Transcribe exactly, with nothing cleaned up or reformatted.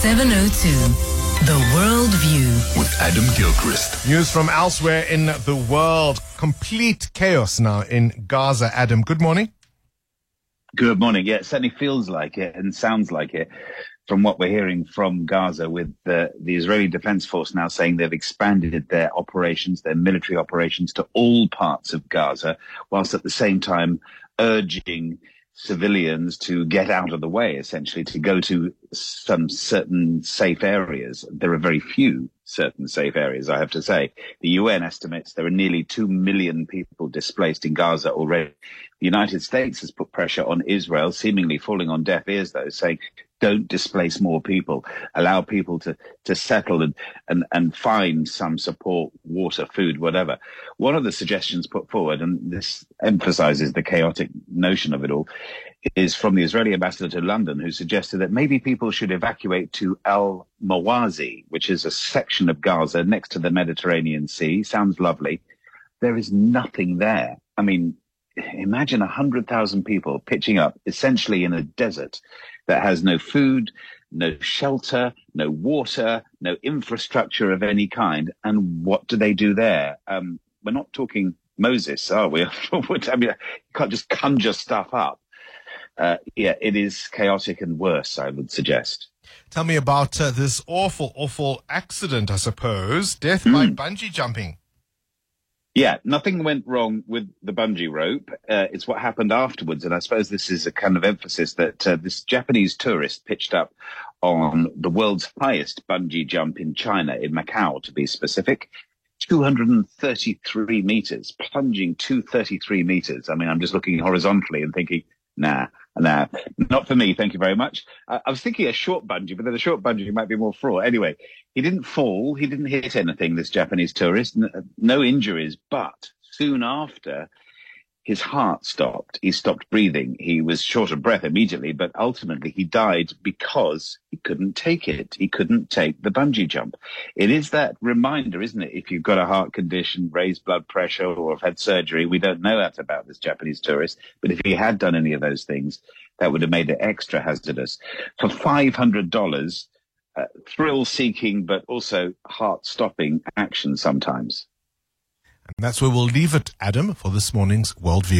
seven oh two, The World View with Adam Gilchrist. News from elsewhere in the world. Complete chaos now in Gaza. Adam, good morning. Good morning. Yeah, it certainly feels like it and sounds like it from what we're hearing from Gaza, with the, the Israeli Defense Force now saying they've expanded their operations, their military operations, to all parts of Gaza, whilst at the same time urging civilians to get out of the way, essentially, to go to some certain safe areas. There are very few certain safe areas, I have to say. The U N estimates there are nearly two million people displaced in Gaza already. The United States has put pressure on Israel, seemingly falling on deaf ears, though, saying, don't displace more people. Allow people to, to settle and, and, and find some support, water, food, whatever. One of the suggestions put forward, and this emphasizes the chaotic notion of it all, is from the Israeli ambassador to London, who suggested that maybe people should evacuate to Al Mawazi, which is a section of Gaza next to the Mediterranean Sea. Sounds lovely. There is nothing there. I mean, imagine one hundred thousand people pitching up essentially in a desert that has no food, no shelter, no water, no infrastructure of any kind. And what do they do there? Um, we're not talking Moses, are we? I mean, you can't just conjure stuff up. Uh, yeah, it is chaotic and worse, I would suggest. Tell me about uh, this awful, awful accident, I suppose. Death mm. by bungee jumping. Yeah, nothing went wrong with the bungee rope. Uh, it's what happened afterwards. And I suppose this is a kind of emphasis that uh, this Japanese tourist pitched up on the world's highest bungee jump in China, in Macau, to be specific. two hundred thirty-three meters, plunging two hundred thirty-three meters. I mean, I'm just looking horizontally and thinking, nah, nah, not for me. Thank you very much. Uh, I was thinking a short bungee, but then a short bungee might be more fraught. Anyway, he didn't fall. He didn't hit anything, this Japanese tourist. No injuries. But soon after, his heart stopped. He stopped breathing. He was short of breath immediately, but ultimately he died because he couldn't take it. He couldn't take the bungee jump. It is that reminder, isn't it? If you've got a heart condition, raised blood pressure, or have had surgery, we don't know that about this Japanese tourist. But if he had done any of those things, that would have made it extra hazardous. For five hundred dollars, uh, thrill-seeking, but also heart-stopping action sometimes. And that's where we'll leave it, Adam, for this morning's World View.